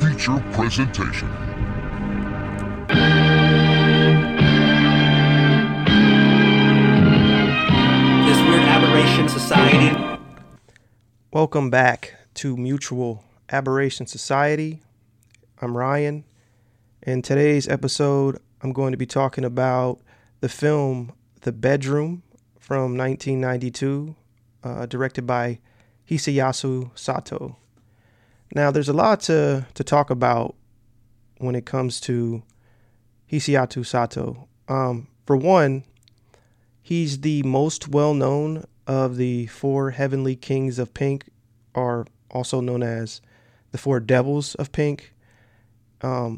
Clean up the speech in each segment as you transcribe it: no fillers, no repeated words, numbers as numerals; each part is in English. feature presentation. This Weird Aberration Society. Welcome back to Mutual Aberration Society. I'm Ryan. In today's episode, I'm going to be talking about the film The Bedroom from 1992, directed by Hisayasu Sato. Now, there's a lot to talk about when it comes to Hisayasu Sato. For one, he's the most well-known of the four heavenly kings of pink, or also known as the four devils of pink. I've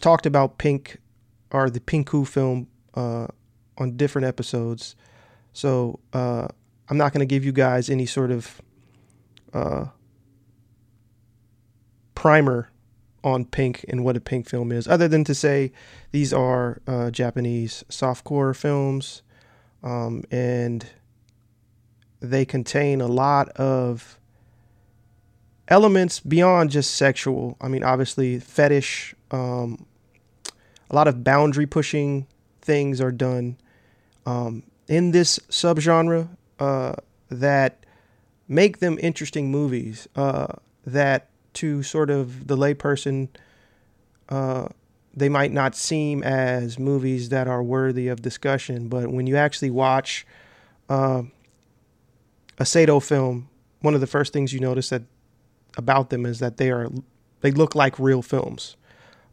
talked about pink, or the pinku film, on different episodes, so I'm not going to give you guys any sort of primer on pink and what a pink film is, other than to say these are Japanese softcore films, and they contain a lot of elements beyond just sexual. I mean, obviously fetish, a lot of boundary pushing things are done in this subgenre that make them interesting movies that to sort of the layperson, they might not seem as movies that are worthy of discussion. But when you actually watch a Sato film, one of the first things you notice that about them is that they look like real films.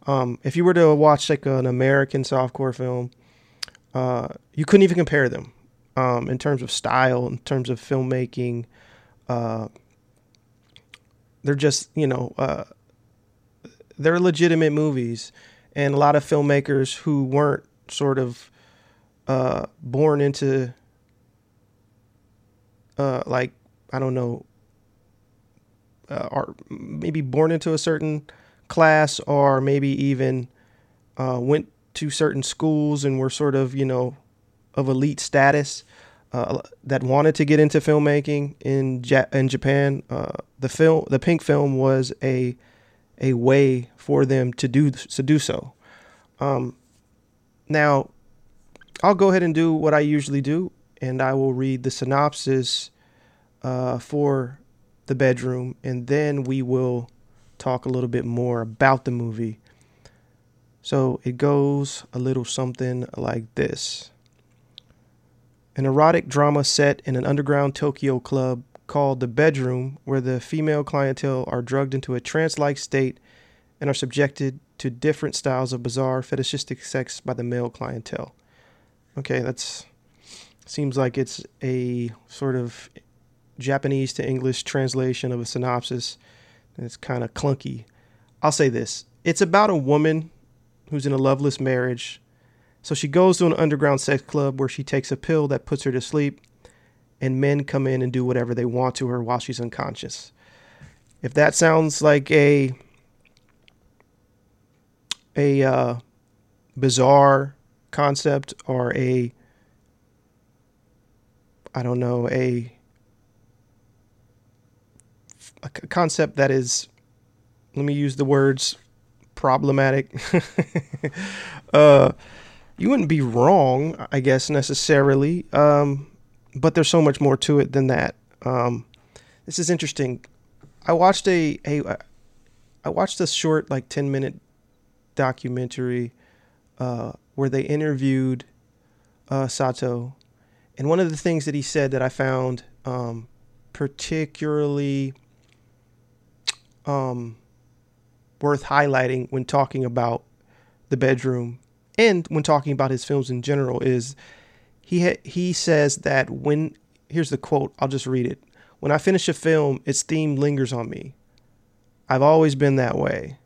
If you were to watch like an American softcore film, you couldn't even compare them in terms of style, in terms of filmmaking. They're just, they're legitimate movies. And a lot of filmmakers who weren't sort of born into, or maybe born into a certain class, or maybe even went to certain schools and were sort of, of elite status, that wanted to get into filmmaking in Japan. The pink film was a way for them to do so. Now, I'll go ahead and do what I usually do, and I will read the synopsis for The Bedroom, and then we will talk a little bit more about the movie. So it goes a little something like this. An erotic drama set in an underground Tokyo club called The Bedroom, where the female clientele are drugged into a trance-like state and are subjected to different styles of bizarre fetishistic sex by the male clientele. Okay, that seems like it's a sort of Japanese to English translation of a synopsis. It's kind of clunky. I'll say this. It's about a woman who's in a loveless marriage. So she goes to an underground sex club where she takes a pill that puts her to sleep, and men come in and do whatever they want to her while she's unconscious. If that sounds like a bizarre concept, or a concept that is, let me use the words, problematic, you wouldn't be wrong, I guess, necessarily. But there's so much more to it than that. This is interesting. I watched a short, like 10-minute documentary where they interviewed Sato, and one of the things that he said that I found particularly worth highlighting when talking about The Bedroom, and when talking about his films in general, is he says that here's the quote, I'll just read it. "When I finish a film, its theme lingers on me. I've always been that way.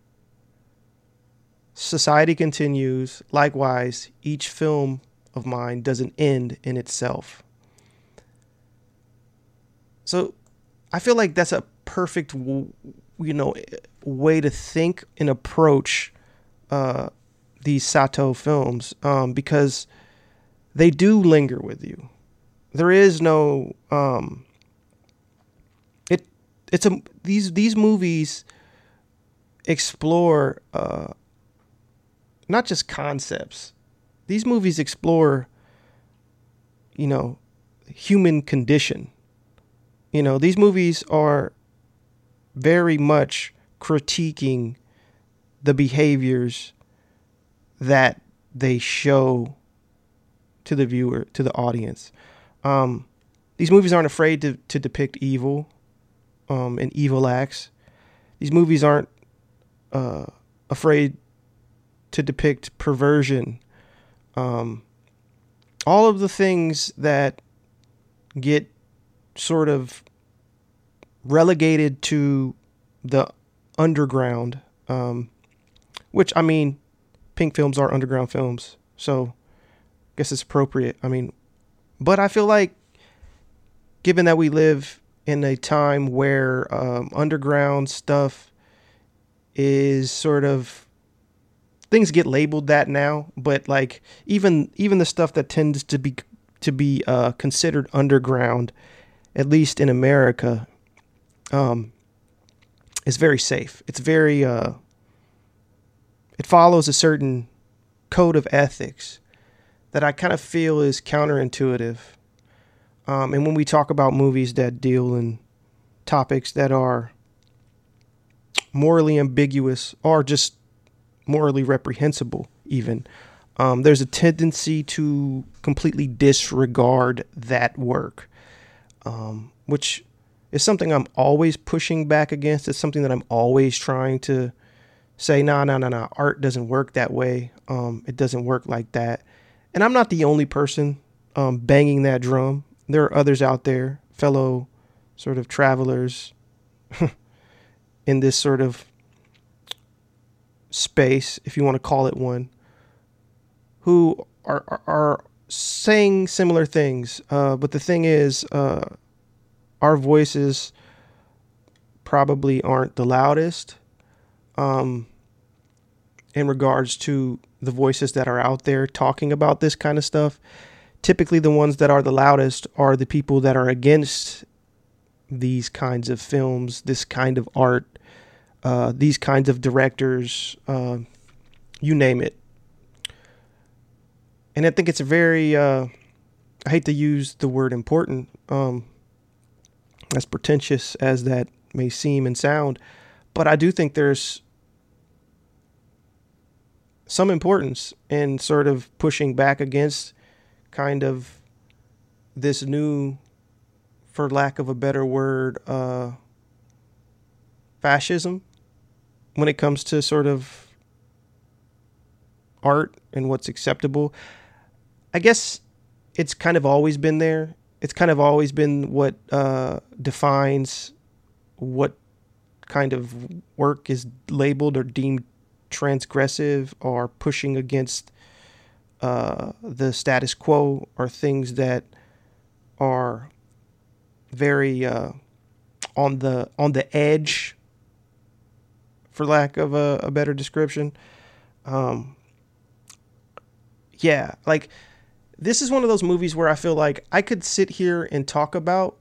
Society continues. Likewise, each film of mine doesn't end in itself." So I feel like that's a perfect, way to think and approach these Sato films, because they do linger with you. There is no these movies explore not just concepts. These movies explore, you know, human condition. You know, these movies are very much critiquing the behaviors that they show to the viewer, to the audience. These movies aren't afraid to depict evil and evil acts. These movies aren't afraid to depict perversion. All of the things that get sort of relegated to the underground, which, I mean, Pink films are underground films, so I guess it's appropriate. I mean, but I feel like, given that we live in a time where underground stuff is sort of, things get labeled that now, but like even the stuff that tends to be considered underground, at least in America, is very safe. It's very it follows a certain code of ethics that I kind of feel is counterintuitive. And when we talk about movies that deal in topics that are morally ambiguous or just morally reprehensible, even, there's a tendency to completely disregard that work, which is something I'm always pushing back against. It's something that I'm always trying to say, no, art doesn't work that way. It doesn't work like that. And I'm not the only person banging that drum. There are others out there, fellow sort of travelers in this sort of space, if you want to call it one, who are saying similar things. But the thing is, our voices probably aren't the loudest in regards to the voices that are out there talking about this kind of stuff. Typically, the ones that are the loudest are the people that are against these kinds of films, this kind of art, these kinds of directors, you name it. And I think it's a very, I hate to use the word important, as pretentious as that may seem and sound, but I do think there's some importance in sort of pushing back against kind of this new, for lack of a better word, fascism when it comes to sort of art and what's acceptable. I guess it's kind of always been there. It's kind of always been what defines what kind of work is labeled or deemed transgressive or pushing against the status quo, or things that are very on the edge, for lack of a better description. Yeah, like this is one of those movies where I feel like I could sit here and talk about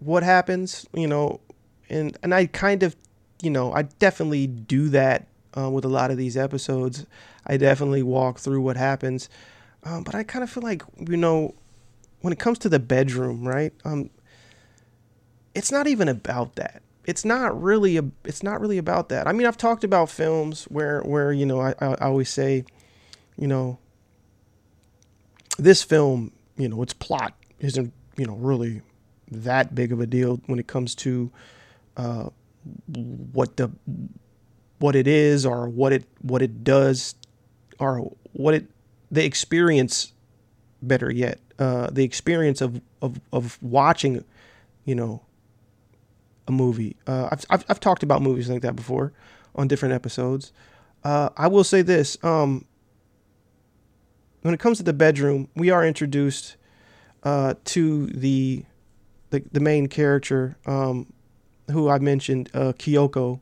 what happens, you know, and I kind of, you know, I definitely do that with a lot of these episodes. I definitely walk through what happens. But I kind of feel like, you know, when it comes to The Bedroom, right? It's not even about that. It's not really about that. I mean, I've talked about films where you know, I always say, you know, this film, you know, its plot isn't, you know, really that big of a deal when it comes to what it is, or what it does, or the experience, better yet, the experience of watching, you know, a movie. I've talked about movies like that before on different episodes. I will say this, when it comes to The Bedroom, we are introduced to the main character, who I mentioned, Kyoko,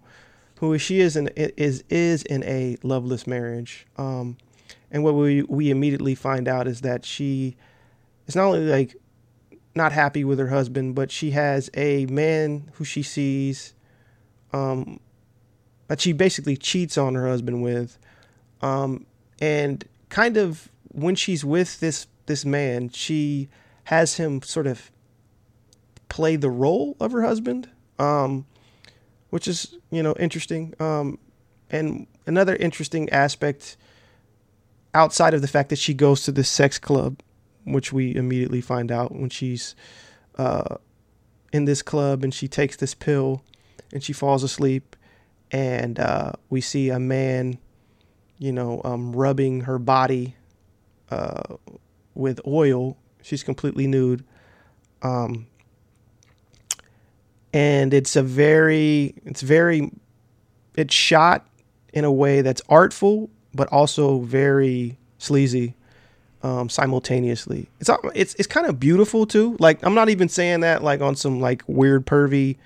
who is in a loveless marriage. And what we immediately find out is that she is not only like not happy with her husband, but she has a man who she sees that she basically cheats on her husband with. And kind of when she's with this man, she has him sort of play the role of her husband, which is, interesting. And another interesting aspect outside of the fact that she goes to this sex club, which we immediately find out when she's in this club and she takes this pill and she falls asleep, and we see a man, rubbing her body with oil. She's completely nude. And it's shot in a way that's artful, but also very sleazy, simultaneously. It's kind of beautiful too. Like, I'm not even saying that like on some like weird pervy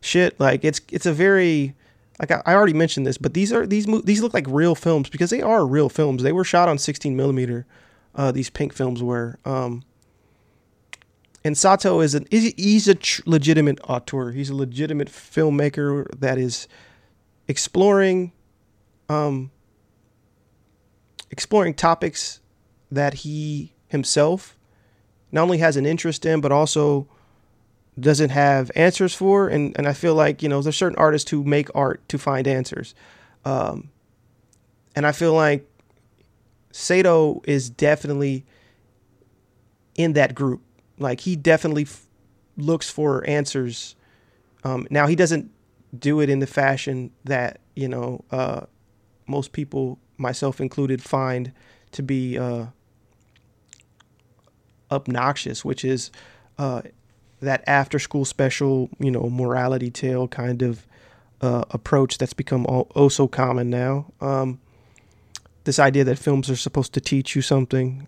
shit. Like it's a very, like I already mentioned this, but these look like real films because they are real films. They were shot on 16 millimeter. These pink films were, and Sato is a legitimate auteur. He's a legitimate filmmaker that is exploring, topics that he himself not only has an interest in, but also doesn't have answers for. And I feel like, there's certain artists who make art to find answers. And I feel like Sato is definitely in that group. Like, he definitely looks for answers. Now, he doesn't do it in the fashion that, most people, myself included, find to be obnoxious, which is that after school special, morality tale kind of approach that's become so common now. This idea that films are supposed to teach you something,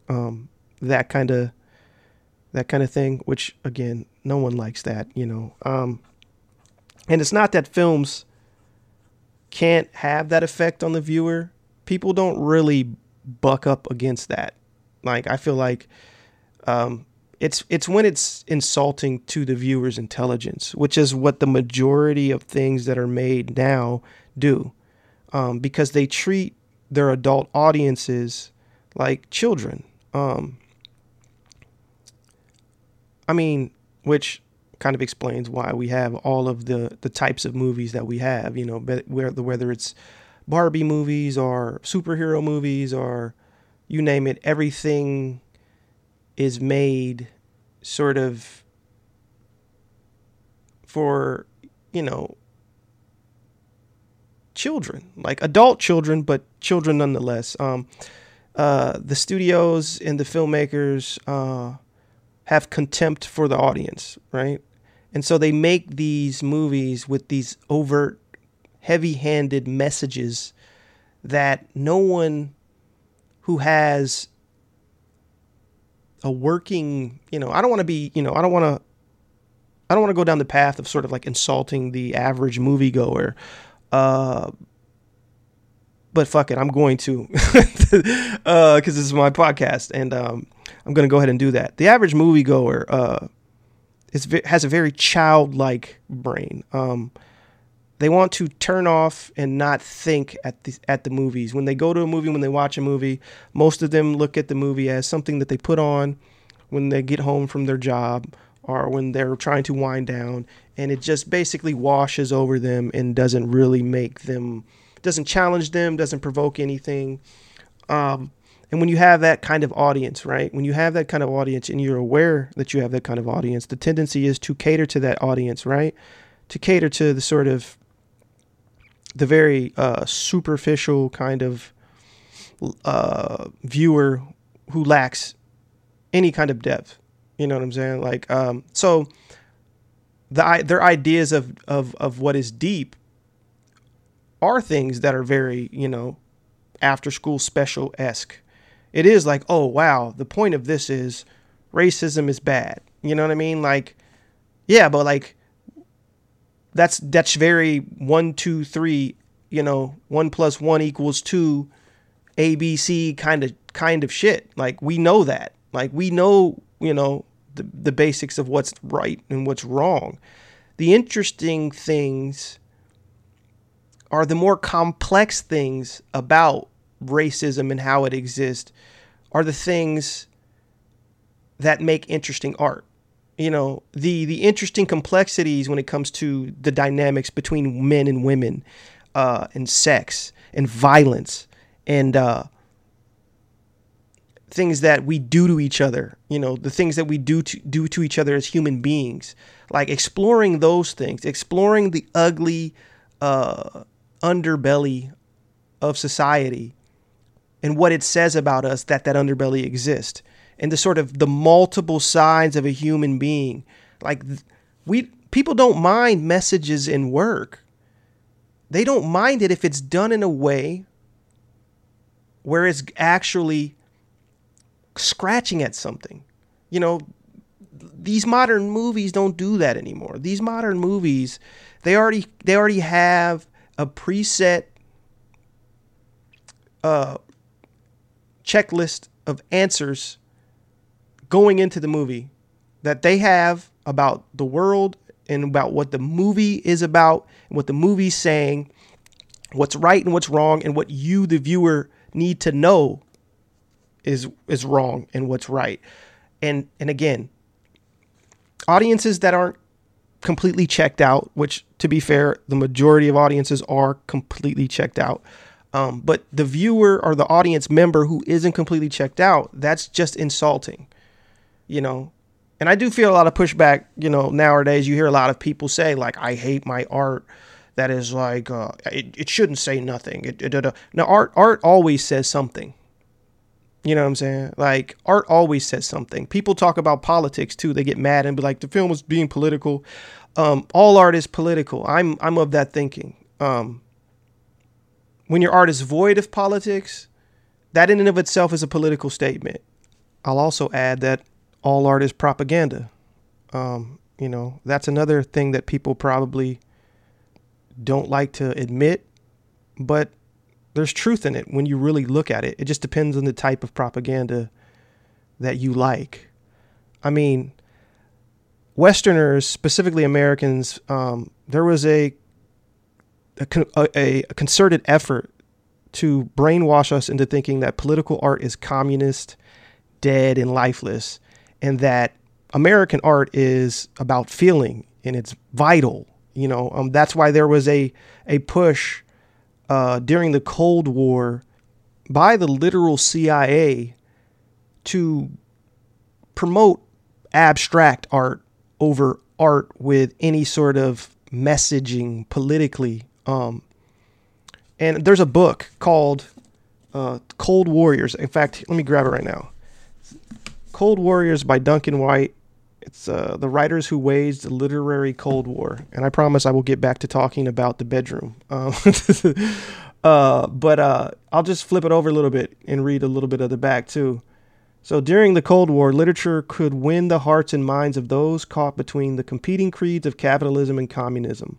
that kind of thing, which again, no one likes that, and it's not that films can't have that effect on the viewer. People don't really buck up against that. Like, I feel like it's when it's insulting to the viewer's intelligence, which is what the majority of things that are made now do, because they treat their adult audiences like children. Which kind of explains why we have all of the types of movies that we have, whether it's Barbie movies or superhero movies or you name it, everything is made sort of for, children, like adult children, but children nonetheless. The studios and the filmmakers have contempt for the audience, right? And so they make these movies with these overt, heavy-handed messages that no one who has a working, I don't want to go down the path of sort of like insulting the average moviegoer, but fuck it, I'm going to, because this is my podcast, and I'm going to go ahead and do that. The average moviegoer has a very childlike brain. They want to turn off and not think at the movies. When they go to a movie, when they watch a movie, most of them look at the movie as something that they put on when they get home from their job or when they're trying to wind down, and it just basically washes over them and doesn't really make them, doesn't challenge them, doesn't provoke anything. And when you have that kind of audience, right? When you have that kind of audience and you're aware that you have that kind of audience, the tendency is to cater to that audience, right? To cater to the sort of the very superficial kind of viewer who lacks any kind of depth. You know what I'm saying? Like, so their ideas of what is deep are things that are very, after school special-esque. It is like, oh, wow, the point of this is racism is bad. You know what I mean? Like, yeah, but like, that's very 1, 2, 3, 1 + 1 = 2, ABC kind of shit. Like, we know that, like, we know, the basics of what's right and what's wrong. The interesting things are the more complex things about racism and how it exists, are the things that make interesting art. You know, the interesting complexities when it comes to the dynamics between men and women, and sex and violence and things that we do to each other, you know, the things that we do to each other as human beings, like exploring those things, exploring the ugly underbelly of society and what it says about us that underbelly exists, and the sort of the multiple sides of a human being. Like people don't mind messages in work. They don't mind it if it's done in a way where it's actually scratching at something. You know, these modern movies don't do that anymore. These modern movies, they already have a preset checklist of answers going into the movie that they have about the world and about what the movie is about and what the movie's saying, what's right and what's wrong, and what you, the viewer, need to know is wrong and what's right. And again, audiences that aren't completely checked out, which, to be fair, the majority of audiences are completely checked out. But the viewer or the audience member who isn't completely checked out, that's just insulting, you know? And I do feel a lot of pushback, you know, nowadays you hear a lot of people say, like, I hate my art. That is like, it shouldn't say nothing. Now, art always says something. You know what I'm saying? Like, art always says something. People talk about politics too. They get mad and be like, the film is being political. All art is political. I'm of that thinking. When your art is void of politics, that in and of itself is a political statement. I'll also add that all art is propaganda. You know, that's another thing that people probably don't like to admit, but there's truth in it when you really look at it. It just depends on the type of propaganda that you like. I mean, Westerners, specifically Americans, there was a concerted effort to brainwash us into thinking that political art is communist, dead, and lifeless, and that American art is about feeling and it's vital. You know, that's why there was a push during the Cold War by the literal CIA to promote abstract art over art with any sort of messaging politically. And there's a book called Cold Warriors. In fact, let me grab it right now. Cold Warriors by Duncan White. It's the writers who waged the literary Cold War. And I promise I will get back to talking about The Bedroom. But I'll just flip it over a little bit and read a little bit of the back too. So during the Cold War, literature could win the hearts and minds of those caught between the competing creeds of capitalism and communism.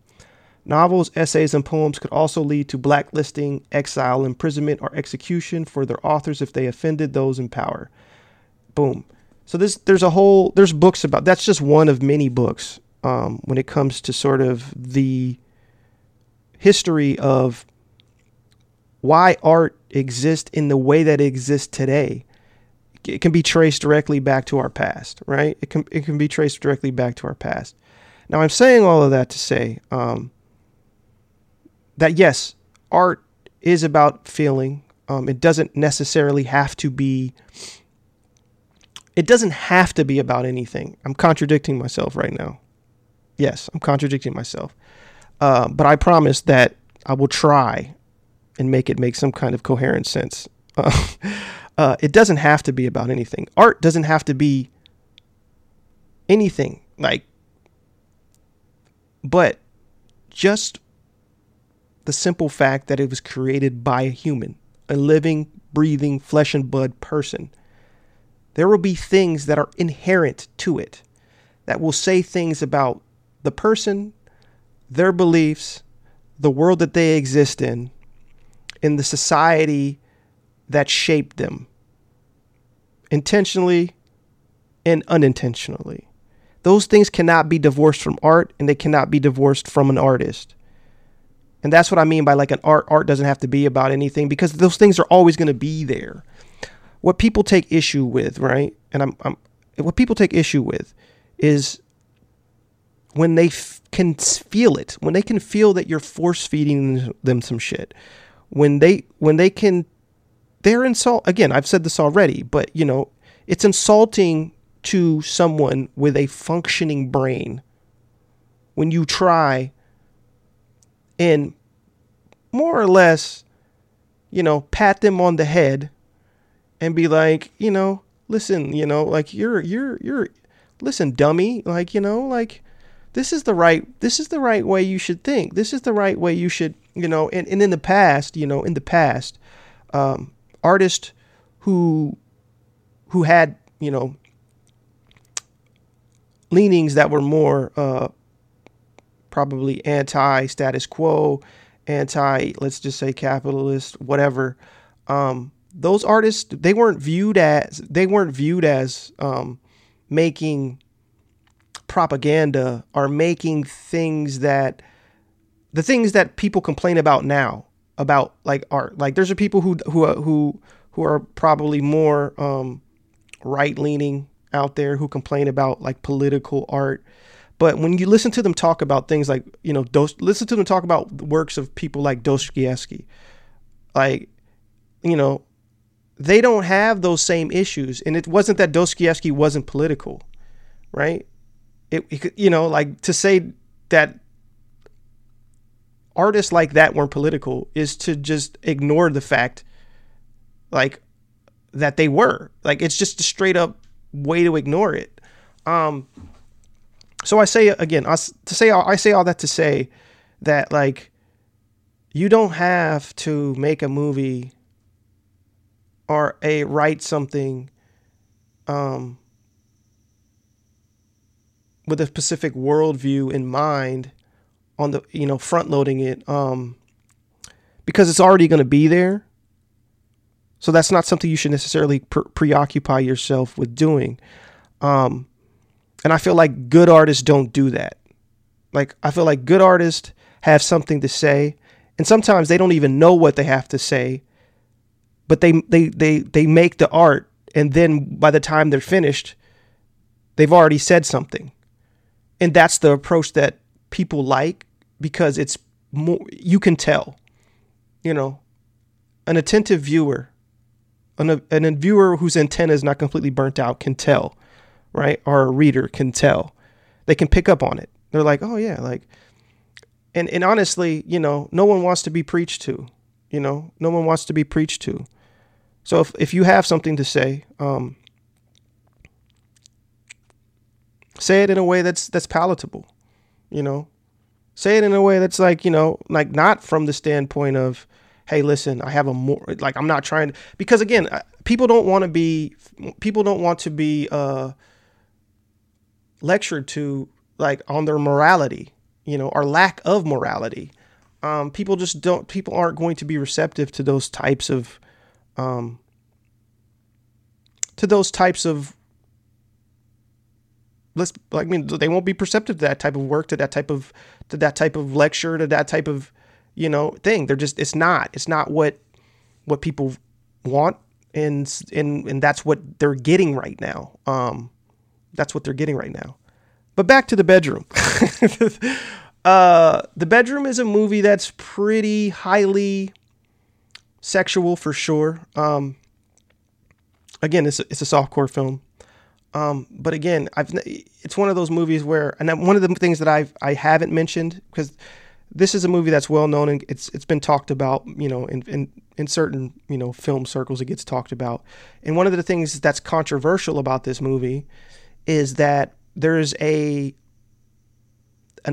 Novels, essays, and poems could also lead to blacklisting, exile, imprisonment, or execution for their authors if they offended those in power. Boom. So there's books about, that's just one of many books when it comes to sort of the history of why art exists in the way that it exists today. It can be traced directly back to our past, right? It can be traced directly back to our past. Now, I'm saying all of that to say that, yes, art is about feeling. It doesn't necessarily have to be... It doesn't have to be about anything. I'm contradicting myself right now. Yes, I'm contradicting myself. But I promise that I will try and make it make some kind of coherent sense. It doesn't have to be about anything. Art doesn't have to be anything. Like, but just the simple fact that it was created by a human, a living, breathing, flesh and blood person. There will be things that are inherent to it that will say things about the person, their beliefs, the world that they exist in, and the society that shaped them, intentionally and unintentionally. Those things cannot be divorced from art, and they cannot be divorced from an artist. And that's what I mean by like an art. Art doesn't have to be about anything because those things are always going to be there. What people take issue with, right? And what people take issue with is when they can feel it, when they can feel that you're force feeding them some shit, when they can, they're insult. Again, I've said this already, but you know, it's insulting to someone with a functioning brain when you try and more or less, you know, pat them on the head and be like, you know, listen, you know, like you're listen, dummy, like, you know, like this is the right way you should think. This is the right way you should, you know, and in the past, you know, artists who had, you know, leanings that were more probably anti-status quo, anti, let's just say capitalist, whatever. Those artists, they weren't viewed as making propaganda or making the things that people complain about now about like art. Like there's people who are probably more right-leaning out there who complain about like political art. But when you listen to them talk about things like, you know, listen to them talk about works of people like Dostoevsky, like, you know, they don't have those same issues. And it wasn't that Dostoevsky wasn't political, right? It you know, like to say that artists like that weren't political is to just ignore the fact like that they were. Like it's just a straight up way to ignore it. So I say again, I say all that to say that like you don't have to make a movie or write something with a specific worldview in mind on the, you know, front loading it because it's already going to be there. So that's not something you should necessarily preoccupy yourself with doing. And I feel like good artists don't do that. Like, I feel like good artists have something to say, and sometimes they don't even know what they have to say, but they make the art, and then by the time they're finished, they've already said something. And that's the approach that people like because it's more, you can tell, you know, an attentive viewer, a viewer whose antenna is not completely burnt out can tell. Right? Or a reader can tell. They can pick up on it. They're like, oh yeah, like, and honestly, you know, no one wants to be preached to, you know, no one wants to be preached to. So if you have something to say, say it in a way that's palatable, you know, say it in a way that's like, you know, like not from the standpoint of, hey, listen, I have a more, like, I'm not trying to, because again, people don't want to be lectured to like on their morality, you know, or lack of morality. People aren't going to be receptive to those types of they won't be perceptive to that type of work, to that type of lecture, to that type of, you know, thing. They're just, it's not what people want. And that's what they're getting right now. That's what they're getting right now. But back to The Bedroom. The Bedroom is a movie that's pretty highly sexual for sure. Again, it's a softcore film. But again, it's one of those movies where, and one of the things that I haven't mentioned, because this is a movie that's well known and it's been talked about, you know, in certain, you know, film circles it gets talked about. And one of the things that's controversial about this movie is that there is an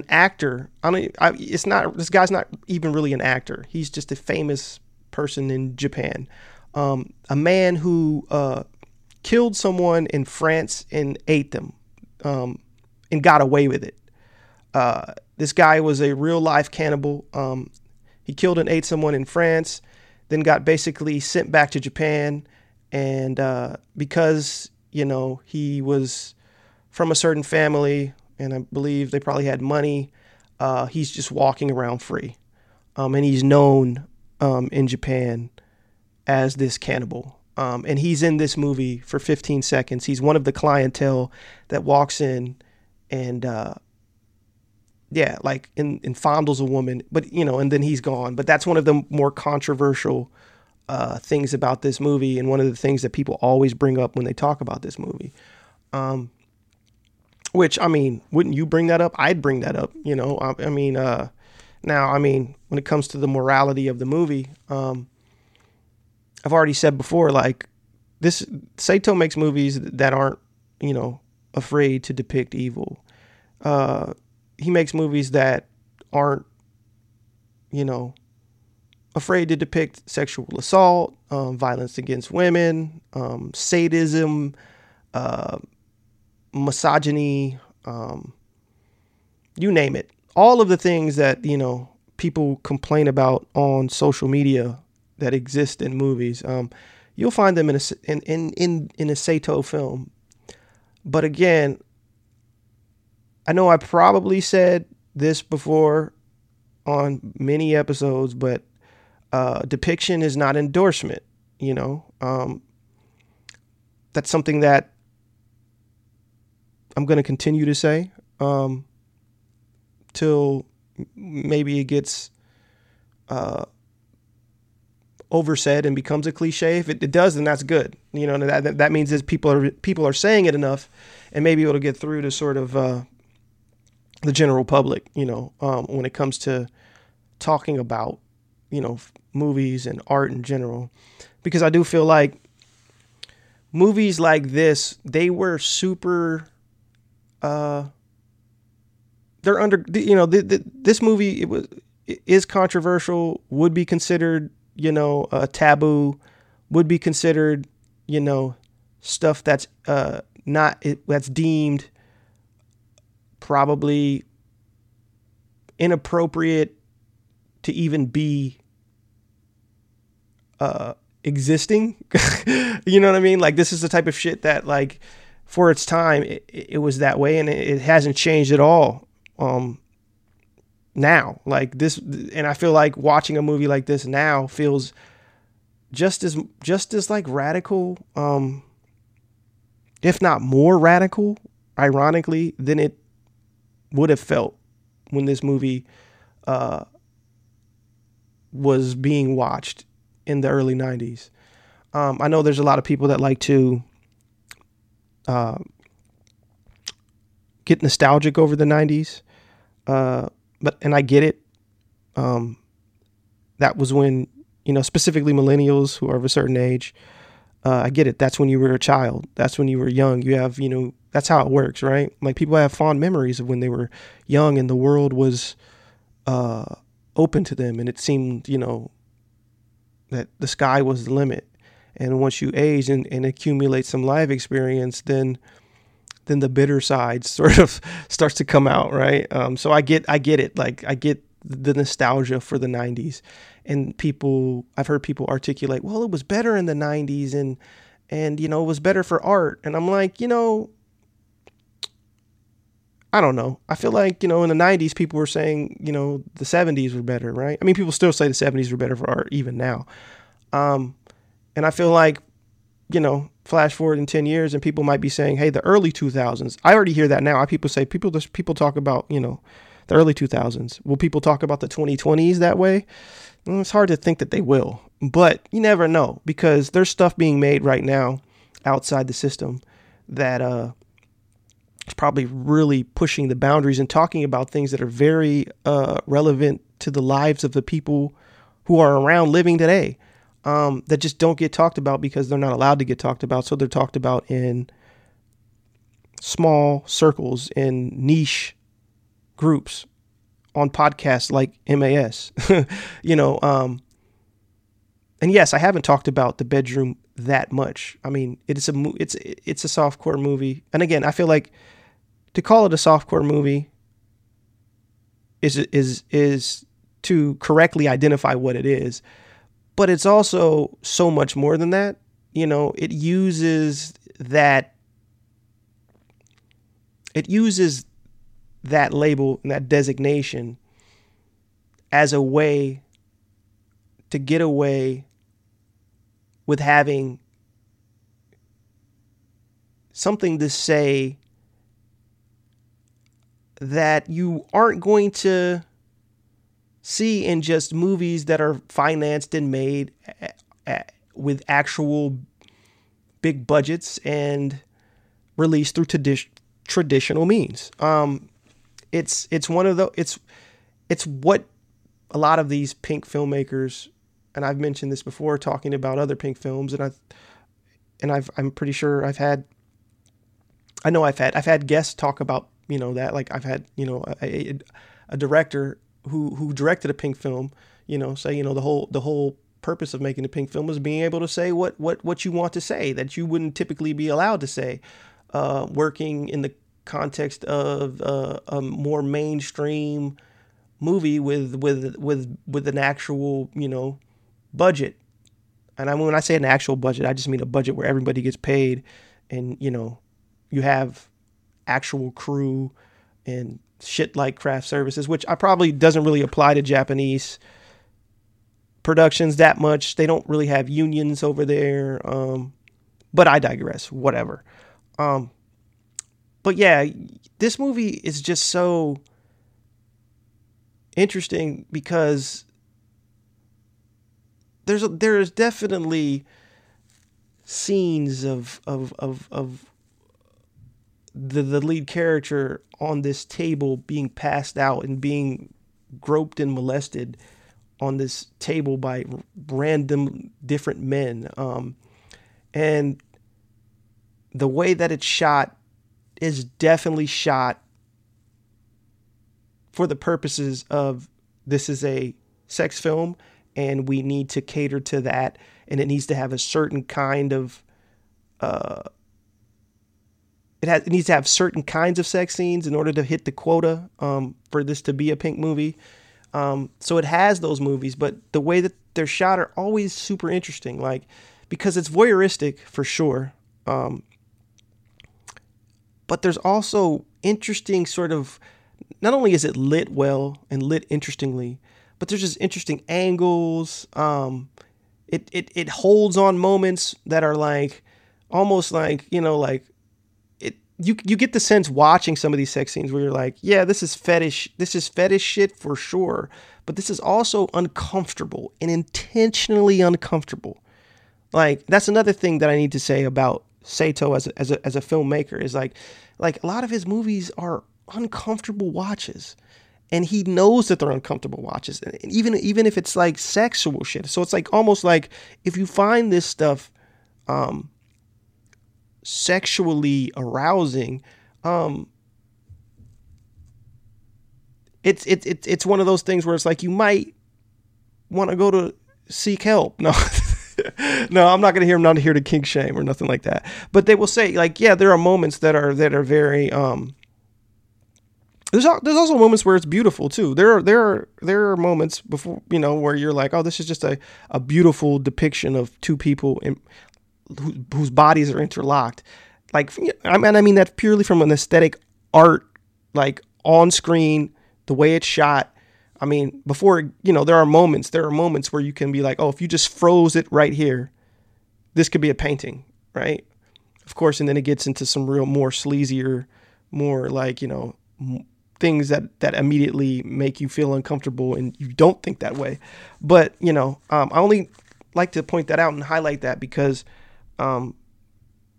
actor. This guy's not even really an actor. He's just a famous person in Japan. A man who killed someone in France and ate them and got away with it. This guy was a real life cannibal. He killed and ate someone in France, then got basically sent back to Japan. And because, you know, he was from a certain family, and I believe they probably had money, he's just walking around free. and he's known in Japan as this cannibal. And he's in this movie for 15 seconds. He's one of the clientele that walks in and, and fondles a woman, but, you know, and then he's gone. But that's one of the more controversial things about this movie, and one of the things that people always bring up when they talk about this movie. Which, I mean, wouldn't you bring that up? I'd bring that up, you know. Now, when it comes to the morality of the movie, I've already said before, like, this Sato makes movies that aren't, you know, afraid to depict evil. He makes movies that aren't, you know, afraid to depict sexual assault, violence against women, sadism, misogyny, you name it. All of the things that, you know, people complain about on social media that exist in movies, you'll find them in a Sato film. But again, I know I probably said this before on many episodes, but depiction is not endorsement, you know. That's something that I'm going to continue to say till maybe it gets oversaid and becomes a cliche. If it does, then that's good. You know, that means that people are saying it enough, and maybe it'll get through to sort of the general public, you know, when it comes to talking about, you know, movies and art in general. Because I do feel like movies like this, they were super, they're under, you know, this movie is controversial, would be considered, you know, a taboo, would be considered, you know, stuff that's that's deemed probably inappropriate to even be existing. You know what I mean? Like, this is the type of shit that, like, for its time, it was that way, and it hasn't changed at all. Now, like this, and I feel like watching a movie like this now feels just as like radical, if not more radical, ironically, than it would have felt when this movie was being watched in the early 90s. I know there's a lot of people that like to get nostalgic over the 90s. But I get it. That was when, you know, specifically millennials who are of a certain age, I get it. That's when you were a child. That's when you were young. You have, you know, that's how it works, right? Like, people have fond memories of when they were young and the world was open to them, and it seemed, you know, that the sky was the limit. And once you age and accumulate some life experience, then the bitter side sort of starts to come out, right? So I get it. Like, I get the nostalgia for the 90s, and I've heard people articulate, well, it was better in the 90s and, you know, it was better for art. And I'm like, you know, I don't know. I feel like, you know, in the 90s, people were saying, you know, the 70s were better, right? I mean, people still say the 70s were better for art even now. And I feel like, you know, flash forward in 10 years and people might be saying, hey, the early 2000s. I already hear that now. People talk about, you know, the early 2000s. Will people talk about the 2020s that way? Well, it's hard to think that they will, but you never know, because there's stuff being made right now outside the system that is probably really pushing the boundaries and talking about things that are very relevant to the lives of the people who are around living today. That just don't get talked about because they're not allowed to get talked about. So they're talked about in small circles, in niche groups, on podcasts like MAS, you know. And yes, I haven't talked about The Bedroom that much. I mean, it's a softcore movie. And again, I feel like to call it a softcore movie is to correctly identify what it is. But it's also so much more than that. You know, it uses that label and that designation as a way to get away with having something to say that you aren't going to see in just movies that are financed and made with actual big budgets and released through traditional means. It's what a lot of these pink filmmakers, and I've mentioned this before talking about other pink films, and I'm pretty sure I've had guests talk about, you know, that, like, I've had, you know, a director who directed a pink film, you know, say, you know, the whole purpose of making a pink film is being able to say what you want to say that you wouldn't typically be allowed to say, working in the context of a more mainstream movie with an actual, you know, budget. And I mean, when I say an actual budget, I just mean a budget where everybody gets paid and, you know, you have actual crew and shit like craft services, which I probably doesn't really apply to Japanese productions that much. They don't really have unions over there. But I digress, whatever. But yeah, this movie is just so interesting because there's definitely scenes of the lead character on this table being passed out and being groped and molested on this table by random different men. And the way that it's shot is definitely shot for the purposes of this is a sex film and we need to cater to that. And it needs to have a certain kind of, it needs to have certain kinds of sex scenes in order to hit the quota, for this to be a pink movie. So it has those movies, but the way that they're shot are always super interesting, like, because it's voyeuristic for sure. But there's also interesting sort of, not only is it lit well and lit interestingly, but there's just interesting angles. It holds on moments that are like, almost like, you know, like, You get the sense watching some of these sex scenes where you're like, yeah, this is fetish shit for sure, but this is also uncomfortable and intentionally uncomfortable. Like, that's another thing that I need to say about Sato as a filmmaker is like a lot of his movies are uncomfortable watches, and he knows that they're uncomfortable watches, and even if it's like sexual shit. So it's like almost like if you find this stuff sexually arousing, it's one of those things where it's like you might want to go to seek help. No, no, I'm not here to kink shame or nothing like that. But they will say, like, yeah, there are moments that are very There's also moments where it's beautiful too. There are moments before, you know, where you're like, oh, this is just a beautiful depiction of two people in, whose bodies are interlocked. Like, and I mean that purely from an aesthetic art, like on screen, the way it's shot. I mean, before, you know, there are moments where you can be like, oh, if you just froze it right here, this could be a painting, right? Of course. And then it gets into some real more sleazier, more like, you know, things that immediately make you feel uncomfortable and you don't think that way. But, you know, I only like to point that out and highlight that because,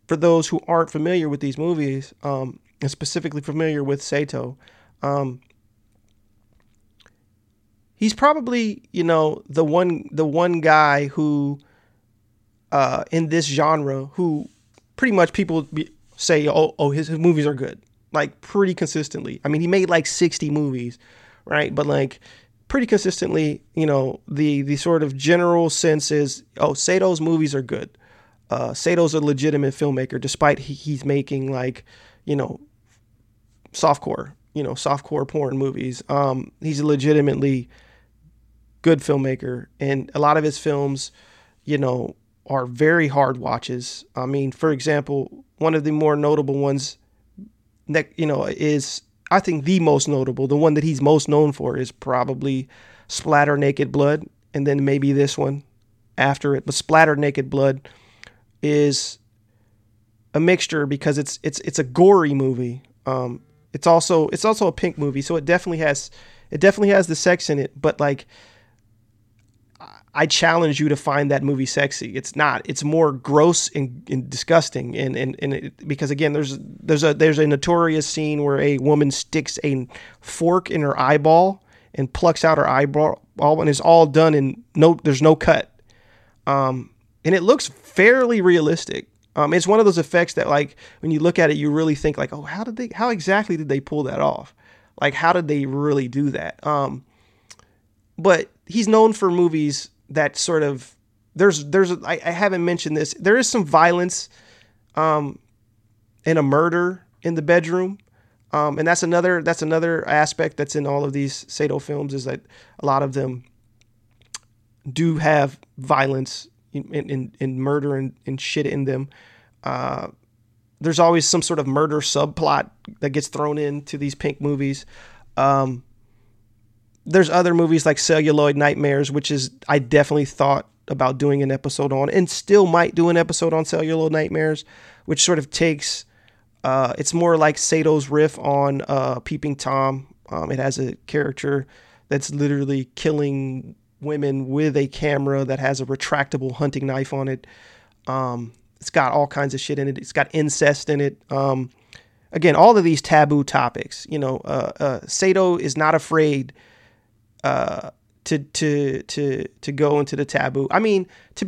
for those who aren't familiar with these movies, and specifically familiar with Sato, he's probably, you know, the one guy who, in this genre, who pretty much people say, oh, his movies are good, like pretty consistently. I mean, he made like 60 movies, right? But like pretty consistently, you know, the sort of general sense is, oh, Sato's movies are good. Sato's a legitimate filmmaker, despite he's making, like, you know, softcore porn movies. He's a legitimately good filmmaker, and a lot of his films, you know, are very hard watches. I mean, for example, one of the more notable ones that, you know, is, I think the most notable, the one that he's most known for is probably Splatter Naked Blood, and then maybe this one after it. But Splatter Naked Blood is a mixture because it's a gory movie. It's also a pink movie, so it definitely has the sex in it. But like, I challenge you to find that movie sexy. It's not. It's more gross and disgusting. And because again, there's a notorious scene where a woman sticks a fork in her eyeball and plucks out her eyeball, and it's all done in there's no cut. And it looks fairly realistic. It's one of those effects that, like, when you look at it, you really think like, oh, how exactly did they pull that off? Like, how did they really do that? But he's known for movies that sort of, I haven't mentioned this. There is some violence, and a murder in The Bedroom. And that's another aspect that's in all of these Sato films, is that a lot of them do have violence and murder and shit in them. There's always some sort of murder subplot that gets thrown into these pink movies. There's other movies like Celluloid Nightmares, which is, I definitely thought about doing an episode on, and still might do an episode on Celluloid Nightmares, which sort of takes, it's more like Sato's riff on Peeping Tom. It has a character that's literally killing women with a camera that has a retractable hunting knife on it. It's got all kinds of shit in it. It's got incest in it. Again, all of these taboo topics, you know, Sato is not afraid to go into the taboo. I mean, to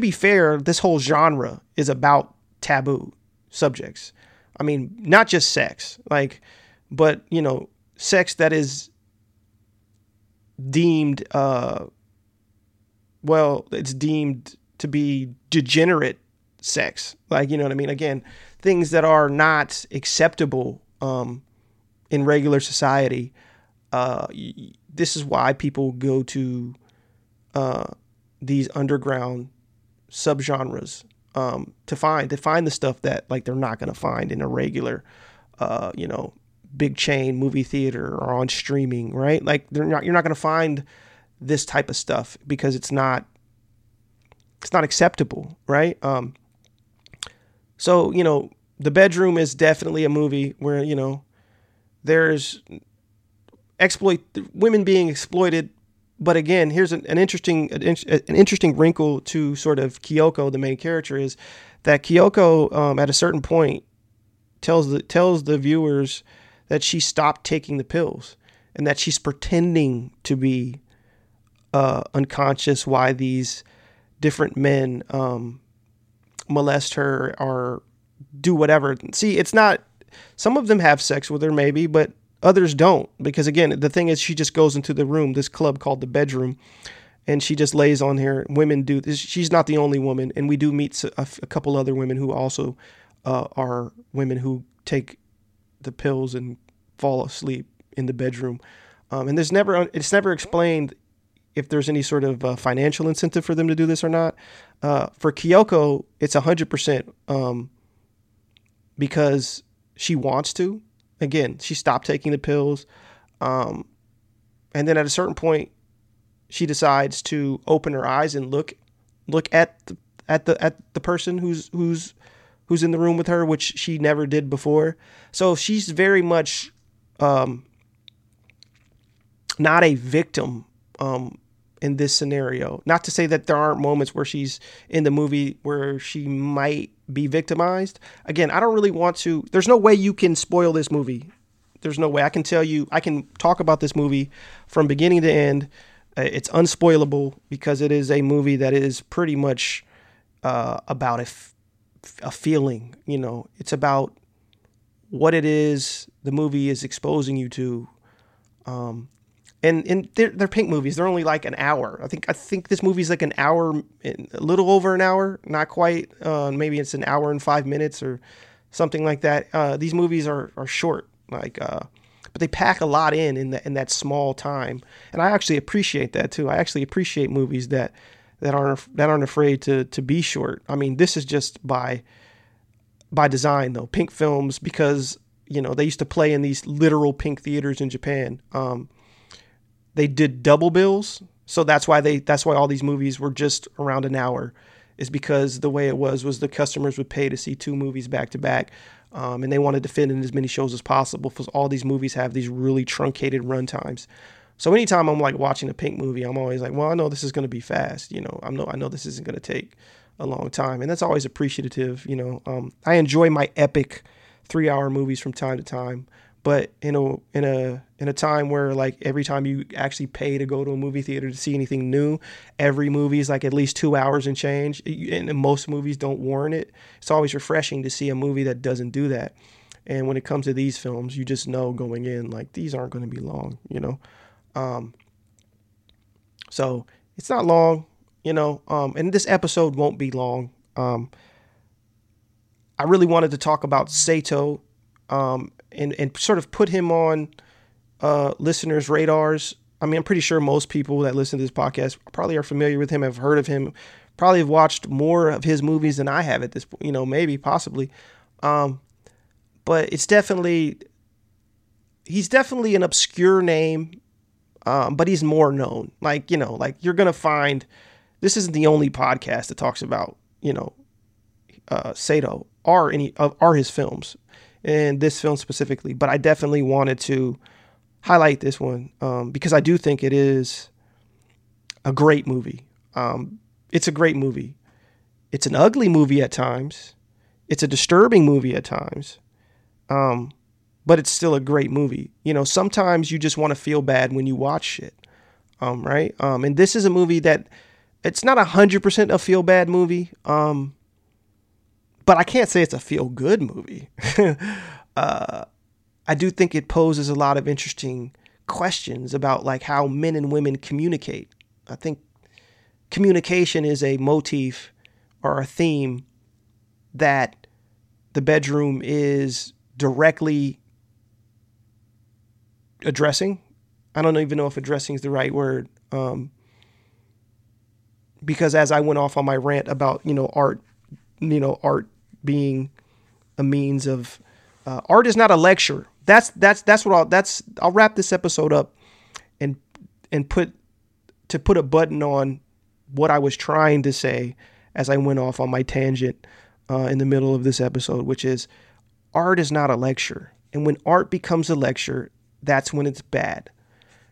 be fair, this whole genre is about taboo subjects. I mean, not just sex, like, but you know, sex that is deemed, it's deemed to be degenerate sex. Like, you know what I mean? Again, things that are not acceptable, in regular society. This is why people go to these underground subgenres to find the stuff that, like, they're not going to find in a regular, you know, big chain movie theater or on streaming, right? Like, you're not going to find this type of stuff because it's not acceptable, right? So, you know, The Bedroom is definitely a movie where, you know, there's women being exploited, but again, here's an interesting wrinkle to sort of Kyoko, the main character, is that Kyoko at a certain point tells the viewers that she stopped taking the pills and that she's pretending to be unconscious while these different men molest her or do whatever. See, it's not, some of them have sex with her maybe, but others don't, because again, the thing is, she just goes into the room, this club called The Bedroom, and she just lays on here. Women do this. She's not the only woman. And we do meet a couple other women who also are women who take the pills and fall asleep in the bedroom. And it's never explained if there's any sort of financial incentive for them to do this or not. For Kyoko, it's 100% because she wants to. Again, she stopped taking the pills. And then at a certain point, she decides to open her eyes and look at the person who's in the room with her, which she never did before. So she's very much not a victim in this scenario. Not to say that there aren't moments where she's in the movie where she might be victimized. Again, I don't really want to, there's no way you can spoil this movie. There's no way I can tell you, I can talk about this movie from beginning to end. It's unspoilable because it is a movie that is pretty much about a feeling, you know, it's about what it is the movie is exposing you to. And they're pink movies. They're only like an hour. I think this movie's like an hour, a little over an hour, not quite. Maybe it's an hour and 5 minutes or something like that. These movies are short, like, but they pack a lot in that small time. And I actually appreciate that too. I actually appreciate movies that aren't afraid to be short. I mean, this is just by design though. Pink films, because you know they used to play in these literal pink theaters in Japan. they did double bills. So that's why all these movies were just around an hour, is because the way it was the customers would pay to see two movies back to back. And they wanted to fit in as many shows as possible because all these movies have these really truncated run times. So anytime I'm like watching a Pink movie, I'm always like, well, I know this is going to be fast. You know, I know this isn't going to take a long time. And that's always appreciative. You know, I enjoy my epic 3-hour movies from time to time. But in a time where, like, every time you actually pay to go to a movie theater to see anything new, every movie is like at least 2 hours and change, and most movies don't warrant it. It's always refreshing to see a movie that doesn't do that. And when it comes to these films, you just know going in, like, these aren't going to be long, you know. So it's not long, you know. And this episode won't be long. I really wanted to talk about Sato. And sort of put him on listeners' radars. I mean, I'm pretty sure most people that listen to this podcast probably are familiar with him, have heard of him, probably have watched more of his movies than I have at this point, you know, maybe, possibly. But it's definitely, he's definitely an obscure name, but he's more known. Like, you know, like you're going to find, this isn't the only podcast that talks about, you know, Sato or any of his films. And this film specifically, but I definitely wanted to highlight this one because I do think it is a great movie. It's a great movie. It's an ugly movie at times. It's a disturbing movie at times, but it's still a great movie. You know, sometimes you just want to feel bad when you watch shit, right? And this is a movie that it's not 100% a feel bad movie. But I can't say it's a feel-good movie. I do think it poses a lot of interesting questions about, like, how men and women communicate. I think communication is a motif or a theme that The Bedroom is directly addressing. I don't even know if addressing is the right word. Because as I went off on my rant about, you know, art being a means of art is not a lecture. I'll wrap this episode up and put a button on what I was trying to say as I went off on my tangent in the middle of this episode, which is art is not a lecture. And when art becomes a lecture, that's when it's bad.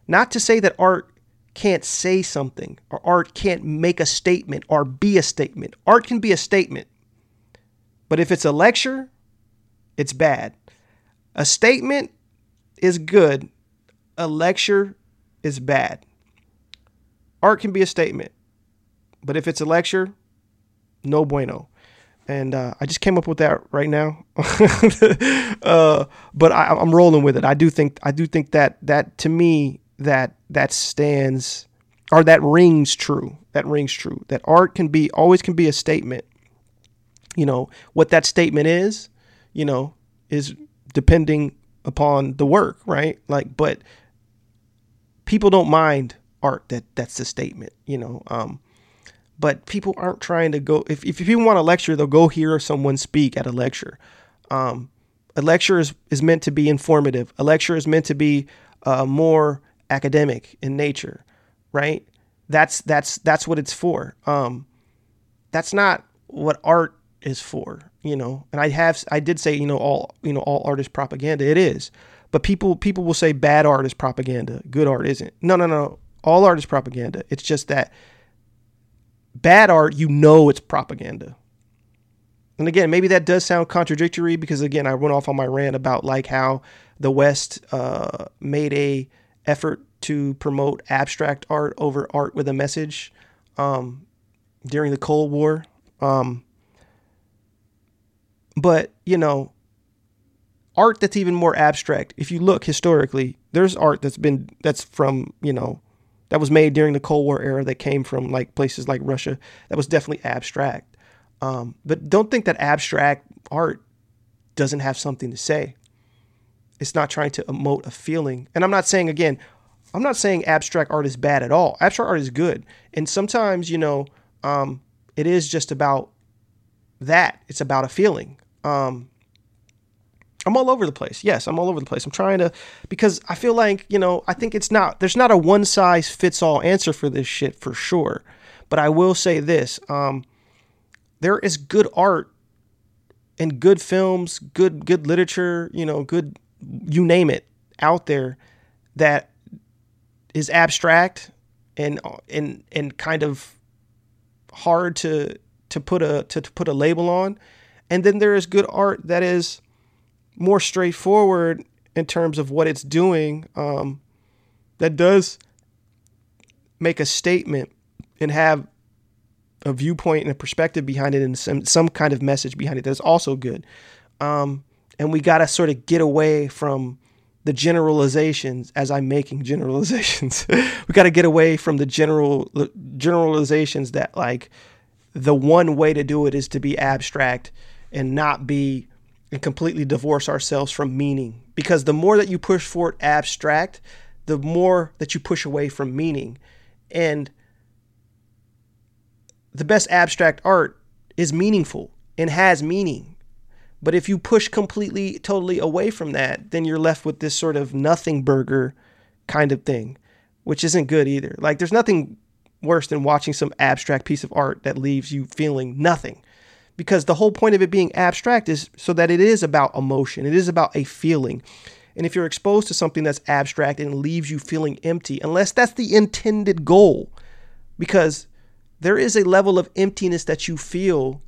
Not to say that art can't say something or art can't make a statement or be a statement. Art can be a statement. But if it's a lecture, it's bad. A statement is good. A lecture is bad. Art can be a statement. But if it's a lecture, no bueno. And I just came up with that right now. But I'm rolling with it. I do think that to me, that stands or that rings true. That rings true. That art can always be a statement. You know, what that statement is, you know, is depending upon the work, right? Like, but people don't mind art that's the statement, you know. But people aren't trying to go, if people want a lecture, they'll go hear someone speak at a lecture. A lecture is meant to be informative. A lecture is meant to be more academic in nature, right? That's what it's for. That's not what art is for, you know. And I did say, you know, all art is propaganda. It is, but people will say bad art is propaganda, good art isn't. No. All art is propaganda. It's just that bad art, you know, it's propaganda. And again, maybe that does sound contradictory because again, I went off on my rant about like how the West made a effort to promote abstract art over art with a message during the Cold War. But, you know, art that's even more abstract. If you look historically, there's art that's from, you know, that was made during the Cold War era that came from like places like Russia. That was definitely abstract. But don't think that abstract art doesn't have something to say. It's not trying to emote a feeling. And I'm not saying abstract art is bad at all. Abstract art is good. And sometimes, you know, it is just about that. It's about a feeling. I'm all over the place. Yes, I'm all over the place. I'm trying to, because I feel like, you know, I think it's not, there's not a one size fits all answer for this shit for sure. But I will say this, there is good art and good films, good literature, you know, good, you name it, out there that is abstract and kind of hard to put a label on. And then there is good art that is more straightforward in terms of what it's doing, that does make a statement and have a viewpoint and a perspective behind it and some kind of message behind it that's also good. And we got to sort of get away from the generalizations, as I'm making generalizations. We got to get away from the generalizations that, like, the one way to do it is to be abstract and not be and completely divorce ourselves from meaning. Because the more that you push for it abstract, the more that you push away from meaning. And the best abstract art is meaningful and has meaning. But if you push completely, totally away from that, then you're left with this sort of nothing burger kind of thing, which isn't good either. Like, there's nothing worse than watching some abstract piece of art that leaves you feeling nothing, because the whole point of it being abstract is so that it is about emotion. It is about a feeling. And if you're exposed to something that's abstract and leaves you feeling empty, unless that's the intended goal, because there is a level of emptiness that you feel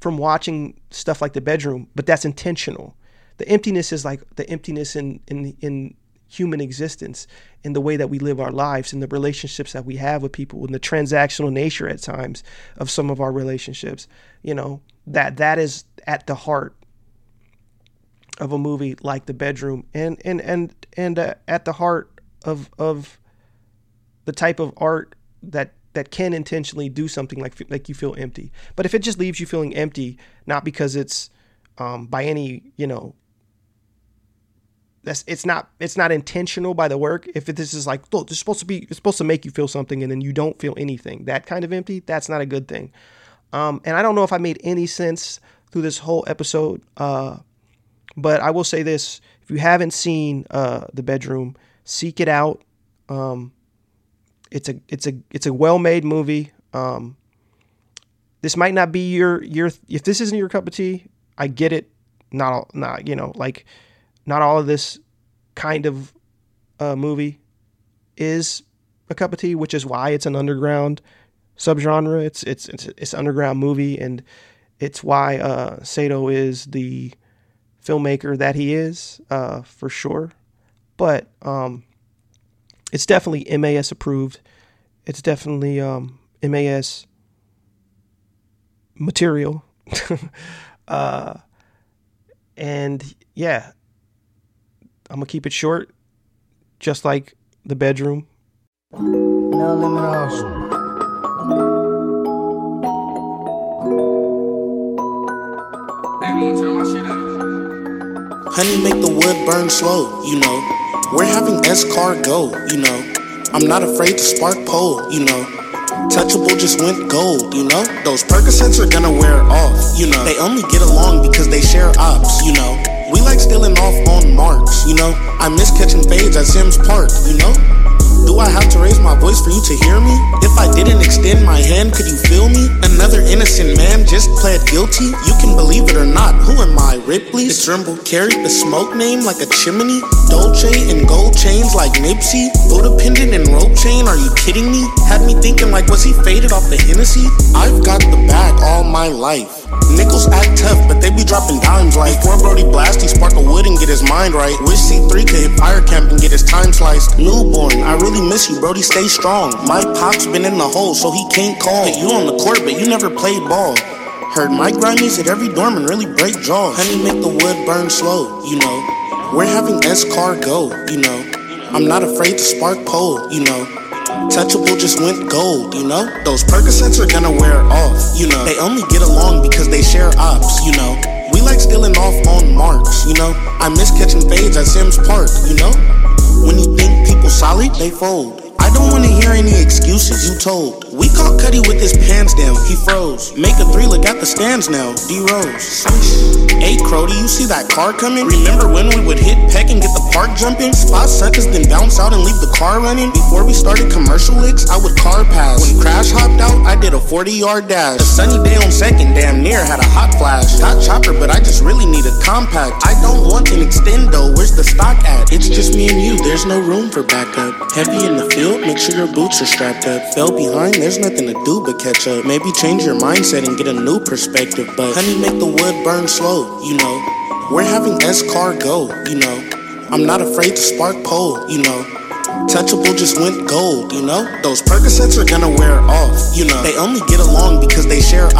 from watching stuff like The Bedroom, but that's intentional. The emptiness is like the emptiness in human existence, in the way that we live our lives, in the relationships that we have with people, in the transactional nature at times of some of our relationships. You know, that is at the heart of a movie like The Bedroom, and at the heart of the type of art that can intentionally do something like you feel empty. But if it just leaves you feeling empty, not because it's by any, you know, it's not intentional by the work. If this is like, look, it's supposed to make you feel something, and then you don't feel anything, that kind of empty, that's not a good thing. And I don't know if I made any sense through this whole episode, but I will say this: if you haven't seen The Bedroom, seek it out. It's a well-made movie. This might not be your, if this isn't your cup of tea, I get it. Not all of this kind of movie is a cup of tea, which is why it's an underground subgenre. It's an underground movie, and it's why Sato is the filmmaker that he is, for sure. But it's definitely MAS approved. It's definitely MAS material. And yeah, I'm going to keep it short, just like The Bedroom. No limit awesome. Honey, make the wood burn slow, you know. We're having escargot, you know. I'm not afraid to spark pole, you know. Touchable just went gold, you know. Those Percocets are gonna wear off, you know. They only get along because they share ops, you know. We like stealing off on marks, you know. I miss catching fades at Sims Park, you know. Do I have to raise my voice for you to hear me? If I didn't extend my hand, could you feel me? Another innocent man just pled guilty. You can believe it or not, who am I, Ripley? The tremble carried the smoke name like a chimney. Dolce and gold chains like Nipsey. Buddha pendant and rope chain, are you kidding me? Had me thinking like, was he faded off the Hennessy? I've got the bag all my life. Nickels act tough, but they be dropping dimes like. Before Brody blast, he spark a wood and get his mind right. Wish C3 could hit fire camp and get his time sliced. Newborn, I really miss you, Brody, stay strong. My pop's been in the hole, so he can't call. Hey, you on the court, but you never played ball. Heard my grindies at every dorm and really break jaws. Honey, make the wood burn slow, you know. We're having escargot, you know. I'm not afraid to spark pole, you know. Touchable just went gold, you know. Those Percocets are gonna wear off, you know. They only get along because they share ops, you know. We like stealing off on marks, you know. I miss catching fades at Sims Park, you know. When you think people solid, they fold. I don't wanna hear any excuses you told. We caught Cuddy with his pants down, he froze. Make a three, look at the stands now, D-Rose. Hey, Crow, do you see that car coming? Remember when we would hit Peck and get the park jumping? Spot suckers, then bounce out and leave the car running? Before we started commercial licks, I would car pass. When Crash hopped out, I did a 40-yard dash. A sunny day on second, damn near had a hot flash. Got chopper, but I just really need a compact. I don't want an extendo, where's the stock at? It's just me and you, there's no room for backup. Heavy in the field, make sure your boots are strapped up. Fell behind, there's nothing to do but catch up. Maybe change your mindset and get a new perspective. But honey, make the wood burn slow, you know. We're having S-Car go, you know. I'm not afraid to spark pole, you know. Touchable just went gold, you know. Those Percocets are gonna wear off, you know. They only get along because they share